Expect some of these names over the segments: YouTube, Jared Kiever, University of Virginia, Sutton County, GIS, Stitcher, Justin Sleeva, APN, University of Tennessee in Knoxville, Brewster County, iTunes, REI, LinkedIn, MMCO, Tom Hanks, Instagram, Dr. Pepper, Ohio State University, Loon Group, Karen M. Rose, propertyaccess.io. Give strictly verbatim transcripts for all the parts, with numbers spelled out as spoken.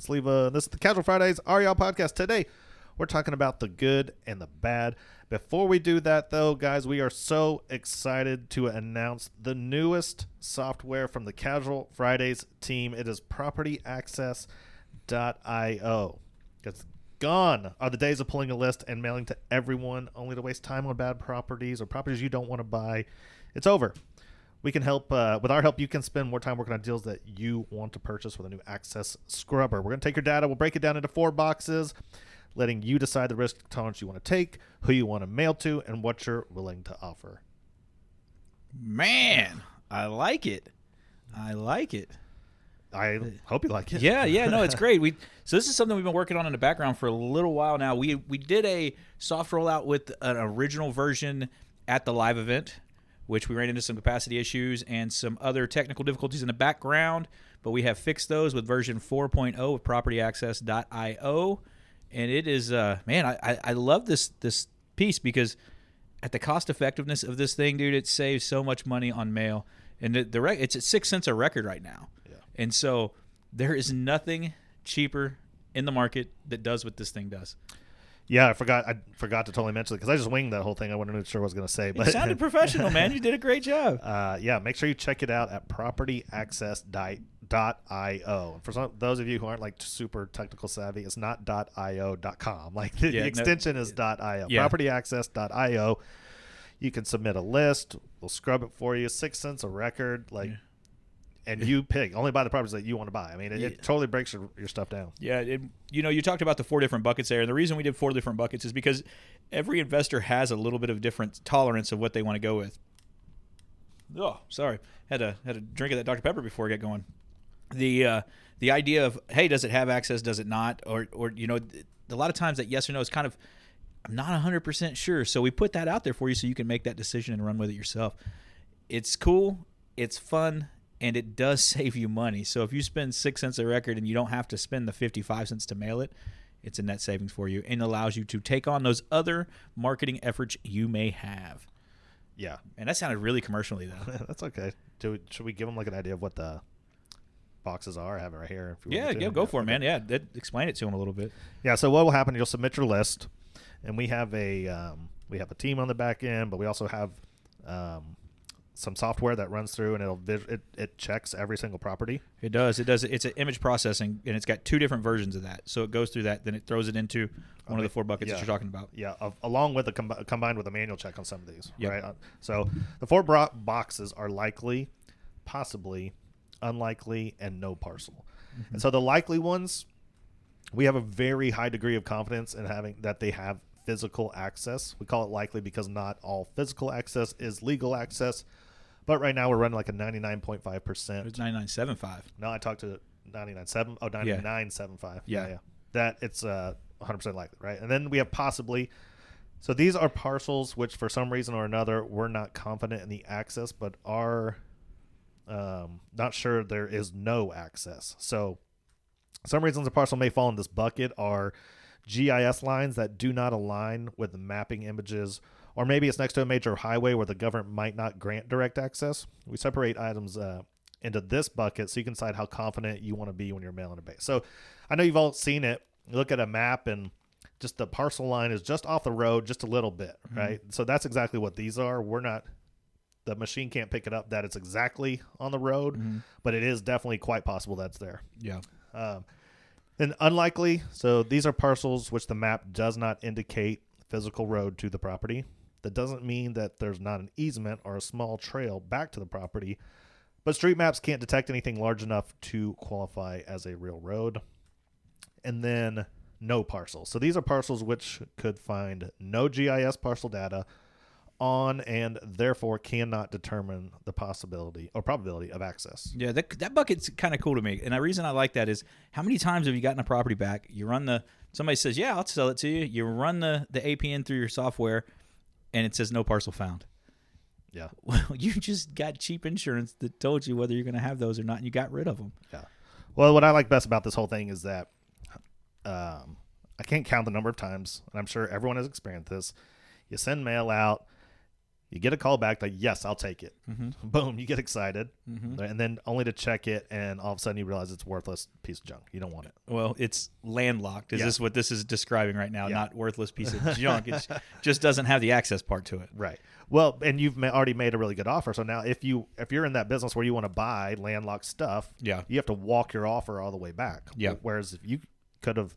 Sleeva. This is the Casual Fridays R E I podcast. Today, we're talking about the good and the bad. Before we do that, though, guys, we are so excited to announce the newest software from the Casual Fridays team. It is property access dot io. It's gone are the days of pulling a list and mailing to everyone only to waste time on bad properties or properties you don't want to buy. It's over. We can help. Uh, with our help, you can spend more time working on deals that you want to purchase with a new Access Scrubber. We're going to take your data. We'll break it down into four boxes, letting you decide the risk tolerance you want to take, who you want to mail to, and what you're willing to offer. Man, I like it. I like it. I hope you like it. Yeah, yeah, no, it's great. We So this is something we've been working on in the background for a little while now. We we did a soft rollout with an original version at the live event, which we ran into some capacity issues and some other technical difficulties in the background, but we have fixed those with version four point oh of property access dot io. And it is, uh, man, I, I love this this piece because at the cost effectiveness of this thing, dude, it saves so much money on mail. And the, the rec- it's at six cents a record right now. Yeah. And so there is nothing cheaper in the market that does what this thing does. Yeah, I forgot I forgot to totally mention it because I just winged that whole thing. I wasn't sure what I was going to say. But it sounded professional, man. You did a great job. Uh, yeah, make sure you check it out at property access dot io. .io. And for some, those of you who aren't like super technical savvy, it's not .io dot com. Like the, yeah, the extension no, is .io. Yeah. property access dot io. You can submit a list. We'll scrub it for you. Six cents a record. Like, yeah. And you pick. Only buy the properties that you want to buy. I mean, it, yeah. it totally breaks your, your stuff down. Yeah. It, you know, you talked about the four different buckets there. And the reason we did four different buckets is because every investor has a little bit of different tolerance of what they want to go with. Oh, sorry. Had a, had a drink of that Doctor Pepper before I got going. The uh, the idea of, hey, does it have access, does it not? Or, or you know, th- a lot of times that yes or no is kind of, I'm not one hundred percent sure. So we put that out there for you so you can make that decision and run with it yourself. It's cool, it's fun, and it does save you money. So if you spend six cents a record and you don't have to spend the fifty-five cents to mail it, it's a net savings for you and allows you to take on those other marketing efforts you may have. Yeah. And that sounded really commercially, though. That's okay. Do we, should we give them like an idea of what the boxes are? I have it right here. If you yeah, yeah, go for it, man. Yeah, that, explain it to them a little bit. Yeah, so what will happen, you'll submit your list, and we have a um, we have a team on the back end, but we also have um, some software that runs through, and it'll it, it checks every single property. It does. It does. It's an image processing, and it's got two different versions of that. So it goes through that, then it throws it into one okay. of the four buckets yeah. that you're talking about. Yeah, of, along with a com- combined with a manual check on some of these. Yep. Right. So the four boxes are likely, possibly, unlikely, and no parcel. Mm-hmm. And so the likely ones, we have a very high degree of confidence in having that they have physical access. We call it likely because not all physical access is legal access. But right now we're running like a ninety-nine point five percent. It's ninety-nine point seven five. No, I talked to ninety-nine point seven. Oh, ninety-nine point seven five. Yeah. Yeah. yeah. That it's uh, one hundred percent likely, right? And then we have possibly. So these are parcels which for some reason or another we're not confident in the access, but are um not sure there is no access. So some reasons a parcel may fall in this bucket are G I S lines that do not align with the mapping images, or maybe it's next to a major highway where the government might not grant direct access. We separate items uh into this bucket so you can decide how confident you want to be when you're mailing a base. So I know you've all seen it. You look at a map and just the parcel line is just off the road just a little bit, mm-hmm. right? So that's exactly what these are. We're not The machine can't pick it up that it's exactly on the road, mm-hmm. but it is definitely quite possible that's there. Yeah. Um, and unlikely. So these are parcels which the map does not indicate physical road to the property. That doesn't mean that there's not an easement or a small trail back to the property, but street maps can't detect anything large enough to qualify as a real road. And then no parcels. So these are parcels which could find no G I S parcel data, on and therefore cannot determine the possibility or probability of access. Yeah, that, that bucket's kind of cool to me. And the reason I like that is how many times have you gotten a property back? You run the, somebody says, yeah, I'll sell it to you. You run the, the A P N through your software and it says no parcel found. Yeah. Well, you just got cheap insurance that told you whether you're going to have those or not, and you got rid of them. Yeah. Well, what I like best about this whole thing is that um, I can't count the number of times, and I'm sure everyone has experienced this. You send mail out. You get a call back like, yes, I'll take it. Mm-hmm. Boom, you get excited. Mm-hmm. And then only to check it, and all of a sudden you realize it's worthless piece of junk. You don't want it. Well, it's landlocked. Is yeah. this what this is describing right now? Yeah. Not worthless piece of junk. It just doesn't have the access part to it. Right. Well, and you've already made a really good offer. So now if, you, if you're in that business where you want to buy landlocked stuff, yeah. you have to walk your offer all the way back. Yeah. Whereas if you could have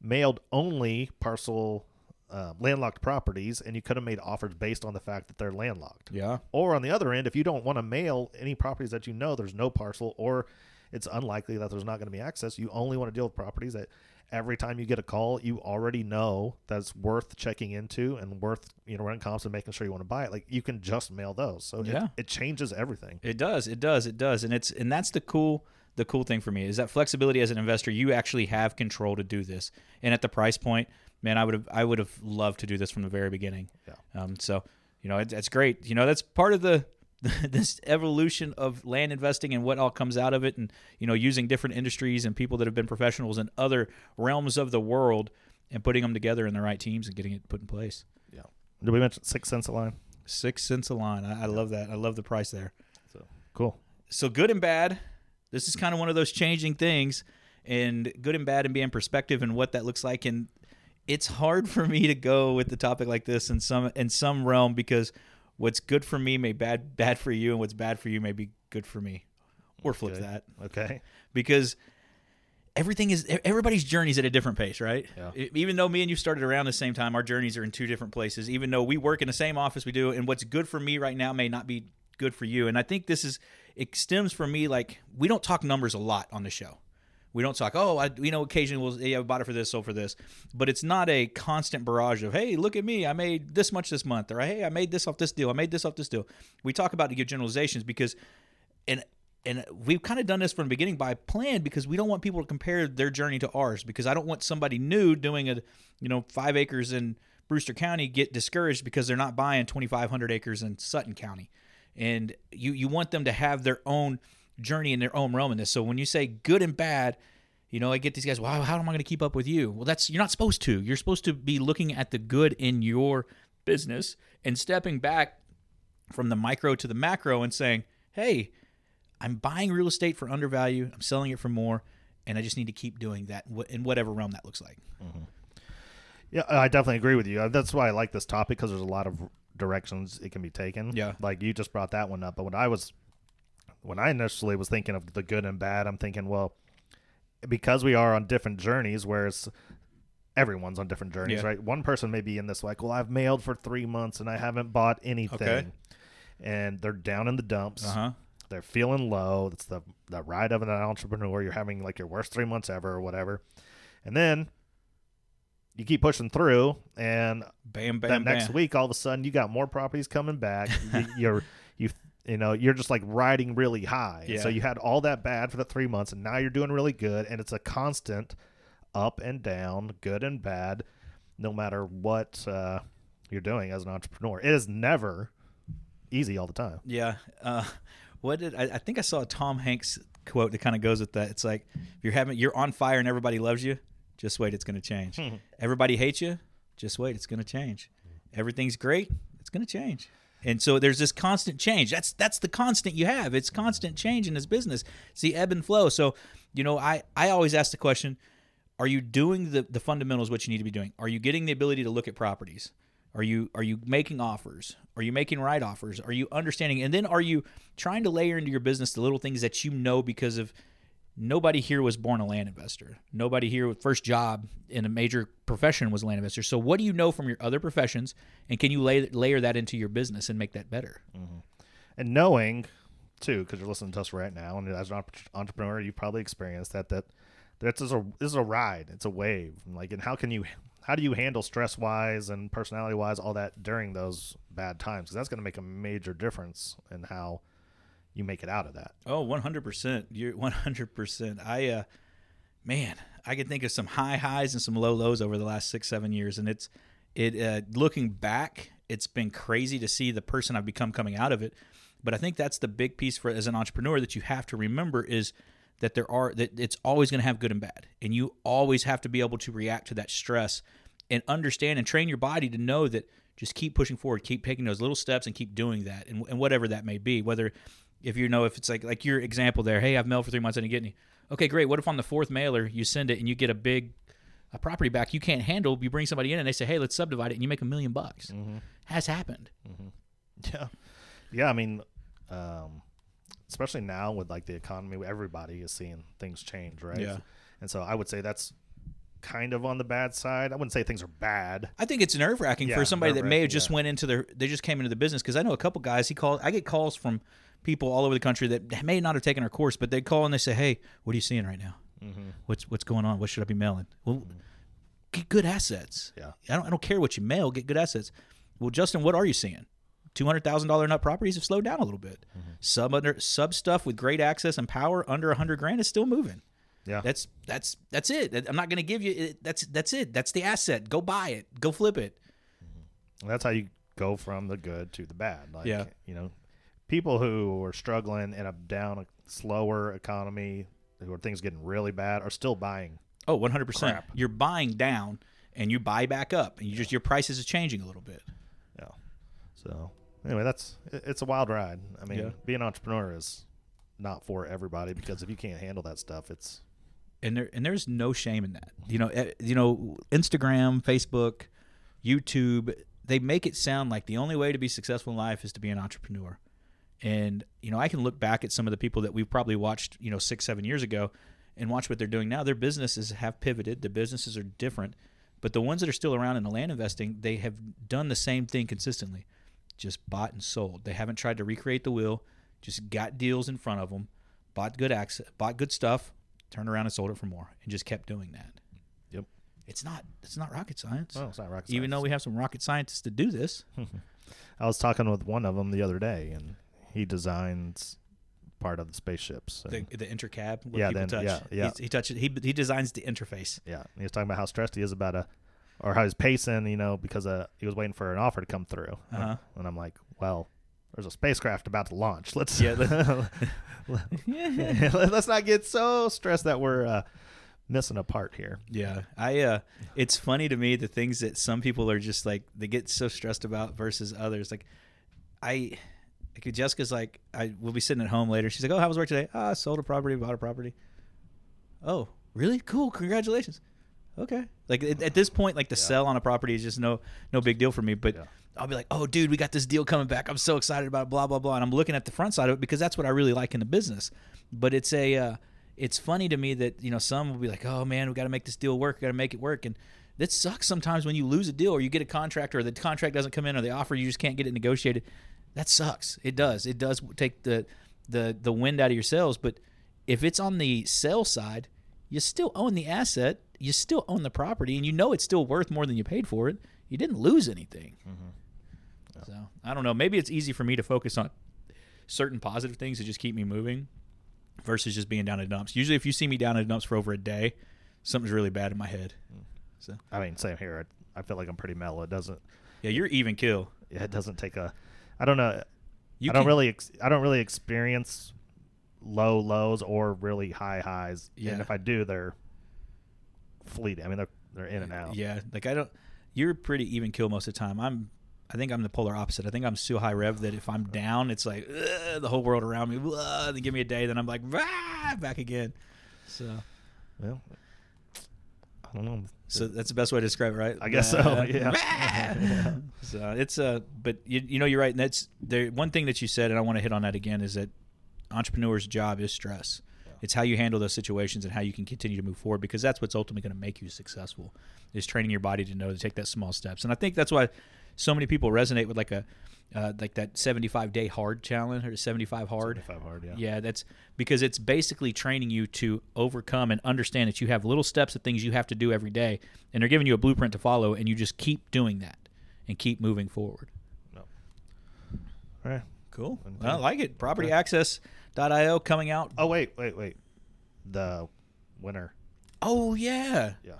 mailed only parcel... Uh, landlocked properties, and you could have made offers based on the fact that they're landlocked. Yeah. Or on the other end, if you don't want to mail any properties that you know there's no parcel or it's unlikely that there's not going to be access, you only want to deal with properties that every time you get a call, you already know that's worth checking into and worth, you know, running comps and making sure you want to buy it. Like, you can just mail those. So yeah. it, it changes everything. It does. It does. It does. And it's, and that's the cool, the cool thing for me is that flexibility as an investor, you actually have control to do this. And at the price point, man, I would have I would have loved to do this from the very beginning. Yeah. Um. So, you know, that's it, great. You know, that's part of the this evolution of land investing and what all comes out of it, and you know, using different industries and people that have been professionals in other realms of the world, and putting them together in the right teams and getting it put in place. Yeah. Did we mention six cents a line? Six cents a line. I, I yeah. love that. I love the price there. So cool. So good and bad. This is kind of one of those changing things, and good and bad, and being perspective and what that looks like in. It's hard for me to go with the topic like this in some in some realm because what's good for me may be bad, bad for you, and what's bad for you may be good for me. Or flip okay. that. Okay. Because everything is everybody's journey's at a different pace, right? Yeah. It, even though me and you started around the same time, our journeys are in two different places. Even though we work in the same office we do, and what's good for me right now may not be good for you. And I think this is it stems from me like we don't talk numbers a lot on the show. We don't talk, oh, I, you know, occasionally we'll, yeah, we bought it for this, sold for this. But it's not a constant barrage of, hey, look at me, I made this much this month. Or, hey, I made this off this deal. I made this off this deal. We talk about to give generalizations because, and and we've kind of done this from the beginning by plan because we don't want people to compare their journey to ours because I don't want somebody new doing a, you know, five acres in Brewster County get discouraged because they're not buying twenty-five hundred acres in Sutton County. And you you want them to have their own journey in their own realm in this. So when you say good and bad, you know, I get these guys, well, how, how am I going to keep up with you? Well, that's, you're not supposed to. You're supposed to be looking at the good in your business and stepping back from the micro to the macro and saying, hey, I'm buying real estate for undervalue. I'm selling it for more. And I just need to keep doing that in whatever realm that looks like. Mm-hmm. Yeah, I definitely agree with you. That's why I like this topic because there's a lot of directions it can be taken. Yeah. Like you just brought that one up. But when I was When I initially was thinking of the good and bad, I'm thinking, well, because we are on different journeys, whereas everyone's on different journeys, yeah. right? One person may be in this like, well, I've mailed for three months and I haven't bought anything. Okay. And they're down in the dumps. Uh-huh. They're feeling low. That's the, the ride of an entrepreneur. You're having like your worst three months ever or whatever. And then you keep pushing through and bam, bam, that bam. Next week, all of a sudden, you got more properties coming back. you, you're, you've, You know, you're just like riding really high. Yeah. So you had all that bad for the three months, and now you're doing really good. And it's a constant up and down, good and bad, no matter what uh, you're doing as an entrepreneur. It is never easy all the time. Yeah. Uh, what did I, I think I saw a Tom Hanks quote that kind of goes with that. It's like if you're having you're on fire and everybody loves you. Just wait, it's going to change. Mm-hmm. Everybody hates you. Just wait, it's going to change. Everything's great. It's going to change. And so there's this constant change. That's that's the constant you have. It's constant change in this business. It's the ebb and flow. So, you know, I, I always ask the question, are you doing the, the fundamentals what you need to be doing? Are you getting the ability to look at properties? Are you are you making offers? Are you making right offers? Are you understanding? And then are you trying to layer into your business the little things that you know because of nobody here was born a land investor. Nobody here with first job in a major profession was a land investor. So what do you know from your other professions, and can you lay, layer that into your business and make that better? Mm-hmm. And knowing, too, because you're listening to us right now, and as an entrepreneur, you probably experienced that, that that's just a, this is a ride. It's a wave. Like, and how can you how do you handle stress-wise and personality-wise, all that during those bad times? Because that's going to make a major difference in how you make it out of that. Oh, one hundred percent. You're one hundred percent. I, uh, man, I can think of some high highs and some low lows over the last six, seven years. And it's, it, uh, looking back, it's been crazy to see the person I've become coming out of it. But I think that's the big piece for as an entrepreneur that you have to remember is that there are, that it's always going to have good and bad. And you always have to be able to react to that stress and understand and train your body to know that just keep pushing forward, keep taking those little steps and keep doing that. And, and whatever that may be, whether, if you know, if it's like like your example there, hey, I've mailed for three months, I didn't get any. Okay, great. What if on the fourth mailer you send it and you get a big a property back you can't handle? You bring somebody in and they say, hey, let's subdivide it, and you make a million bucks. Mm-hmm. Has happened. Mm-hmm. Yeah, yeah. I mean, um, especially now with like the economy, everybody is seeing things change, right? Yeah. And so I would say that's kind of on the bad side. I wouldn't say things are bad. I think it's nerve wracking yeah, for somebody that may have just yeah. went into their, they just came into the business, because I know a couple guys. He called. I get calls from people all over the country that may not have taken our course, but they call and they say, hey, what are you seeing right now? Mm-hmm. What's what's going on? What should I be mailing? Well, mm-hmm. get good assets. Yeah, I don't I don't care what you mail. Get good assets. Well, Justin, what are you seeing? two hundred thousand dollars nut properties have slowed down a little bit. Mm-hmm. Sub under sub stuff with great access and power under one hundred grand is still moving. Yeah, that's that's that's it. I'm not going to give you it. That's that's it. That's the asset. Go buy it. Go flip it. Mm-hmm. That's how you go from the good to the bad. Like, yeah, you know. People who are struggling in a down, a slower economy, where things getting really bad, are still buying. Oh, one hundred percent. Crap. You're buying down, and you buy back up, and you yeah. just your prices are changing a little bit. Yeah. So anyway, that's it's a wild ride. I mean, yeah. being an entrepreneur is not for everybody, because if you can't handle that stuff, it's and there and there's no shame in that. You know, you know, Instagram, Facebook, YouTube, they make it sound like the only way to be successful in life is to be an entrepreneur. And, you know, I can look back at some of the people that we've probably watched, you know, six, seven years ago and watch what they're doing now. Their businesses have pivoted. Their businesses are different. But the ones that are still around in the land investing, they have done the same thing consistently, just bought and sold. They haven't tried to recreate the wheel, just got deals in front of them, bought good access, bought good stuff, turned around and sold it for more, and just kept doing that. Yep. It's not it's not rocket science. Well, it's not rocket science. Even though we have some rocket scientists to do this. I was talking with one of them the other day, and he designs part of the spaceships. The, the intercab where yeah, people then, touch. Yeah, yeah. He, he touches. He he designs the interface. Yeah, he was talking about how stressed he is about a, or how he's pacing, you know, because uh, he was waiting for an offer to come through. Uh-huh. And I'm like, well, there's a spacecraft about to launch. Let's yeah, let's, yeah. let's not get so stressed that we're uh, missing a part here. Yeah, I. Uh, it's funny to me the things that some people are just like they get so stressed about versus others. Like, I. Like Jessica's like, I we'll be sitting at home later. She's like, oh, how was work today? Ah, oh, sold a property, bought a property. Oh, really? Cool. Congratulations. Okay. Like at, at this point, like the yeah. sell on a property is just no no big deal for me. But yeah. I'll be like, oh, dude, we got this deal coming back. I'm so excited about it, blah, blah, blah. And I'm looking at the front side of it because that's what I really like in the business. But it's a uh, it's funny to me that, you know, some will be like, oh, man, we got to make this deal work. We got to make it work. And that sucks sometimes when you lose a deal or you get a contract or the contract doesn't come in or the offer, you just can't get it negotiated. That sucks. It does. It does take the, the the wind out of your sails. But if it's on the sell side, you still own the asset. You still own the property, and you know it's still worth more than you paid for it. You didn't lose anything. Mm-hmm. Yeah. So I don't know. Maybe it's easy for me to focus on certain positive things that just keep me moving versus just being down in dumps. Usually if you see me down in dumps for over a day, something's really bad in my head. Mm. So I mean, same here. I, I feel like I'm pretty mellow. It doesn't. Yeah, you're even keel. Yeah, it doesn't take a – I don't know. You I don't can, really. Ex, I don't really experience low lows or really high highs. Yeah. And if I do, they're fleeting. I mean, they're they're in and out. Yeah. Like I don't. You're pretty even keel most of the time. I'm. I think I'm the polar opposite. I think I'm so high rev that if I'm down, it's like ugh, the whole world around me. Ugh, then give me a day, then I'm like rah, back again. So. Well. I don't know. So that's the best way to describe it, right? I guess uh, so. Yeah. yeah. So it's a, uh, but you, you know, you're right. And that's the one thing that you said, and I want to hit on that again, is that entrepreneur's job is stress. Yeah. It's how you handle those situations and how you can continue to move forward, because that's what's ultimately going to make you successful, is training your body to know to take that small steps. And I think that's why so many people resonate with like a, uh, like that seventy-five day hard challenge, or seventy-five hard. seventy-five hard, yeah. Yeah, that's because it's basically training you to overcome and understand that you have little steps of things you have to do every day, and they're giving you a blueprint to follow, and you just keep doing that and keep moving forward. No. All right. Cool. I like it. property access dot i o coming out. Oh, wait, wait, wait. The winner. Oh, yeah. Yeah.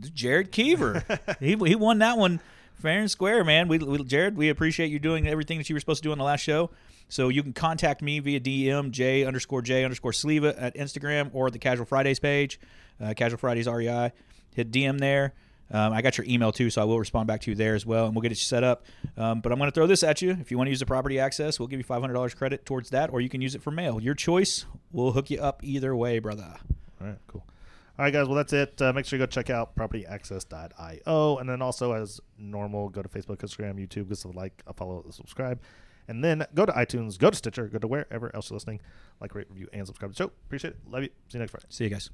Jared Kiever. he he won that one fair and square, man. We, we Jared, we appreciate you doing everything that you were supposed to do on the last show. So you can contact me via D M, J underscore J underscore Sleeva at Instagram or the Casual Fridays page, uh, Casual Fridays R E I. Hit D M there. Um, I got your email too, so I will respond back to you there as well, and we'll get it set up. Um, but I'm going to throw this at you. If you want to use the property access, we'll give you five hundred dollars credit towards that, or you can use it for mail. Your choice. We'll hook you up either way, brother. All right, cool. All right, guys. Well, that's it. Uh, make sure you go check out property access dot i o, and then also as normal, go to Facebook, Instagram, YouTube, give us a like, a follow, a subscribe, and then go to iTunes, go to Stitcher, go to wherever else you're listening. Like, rate, review, and subscribe to the show. Appreciate it. Love you. See you next Friday. See you guys.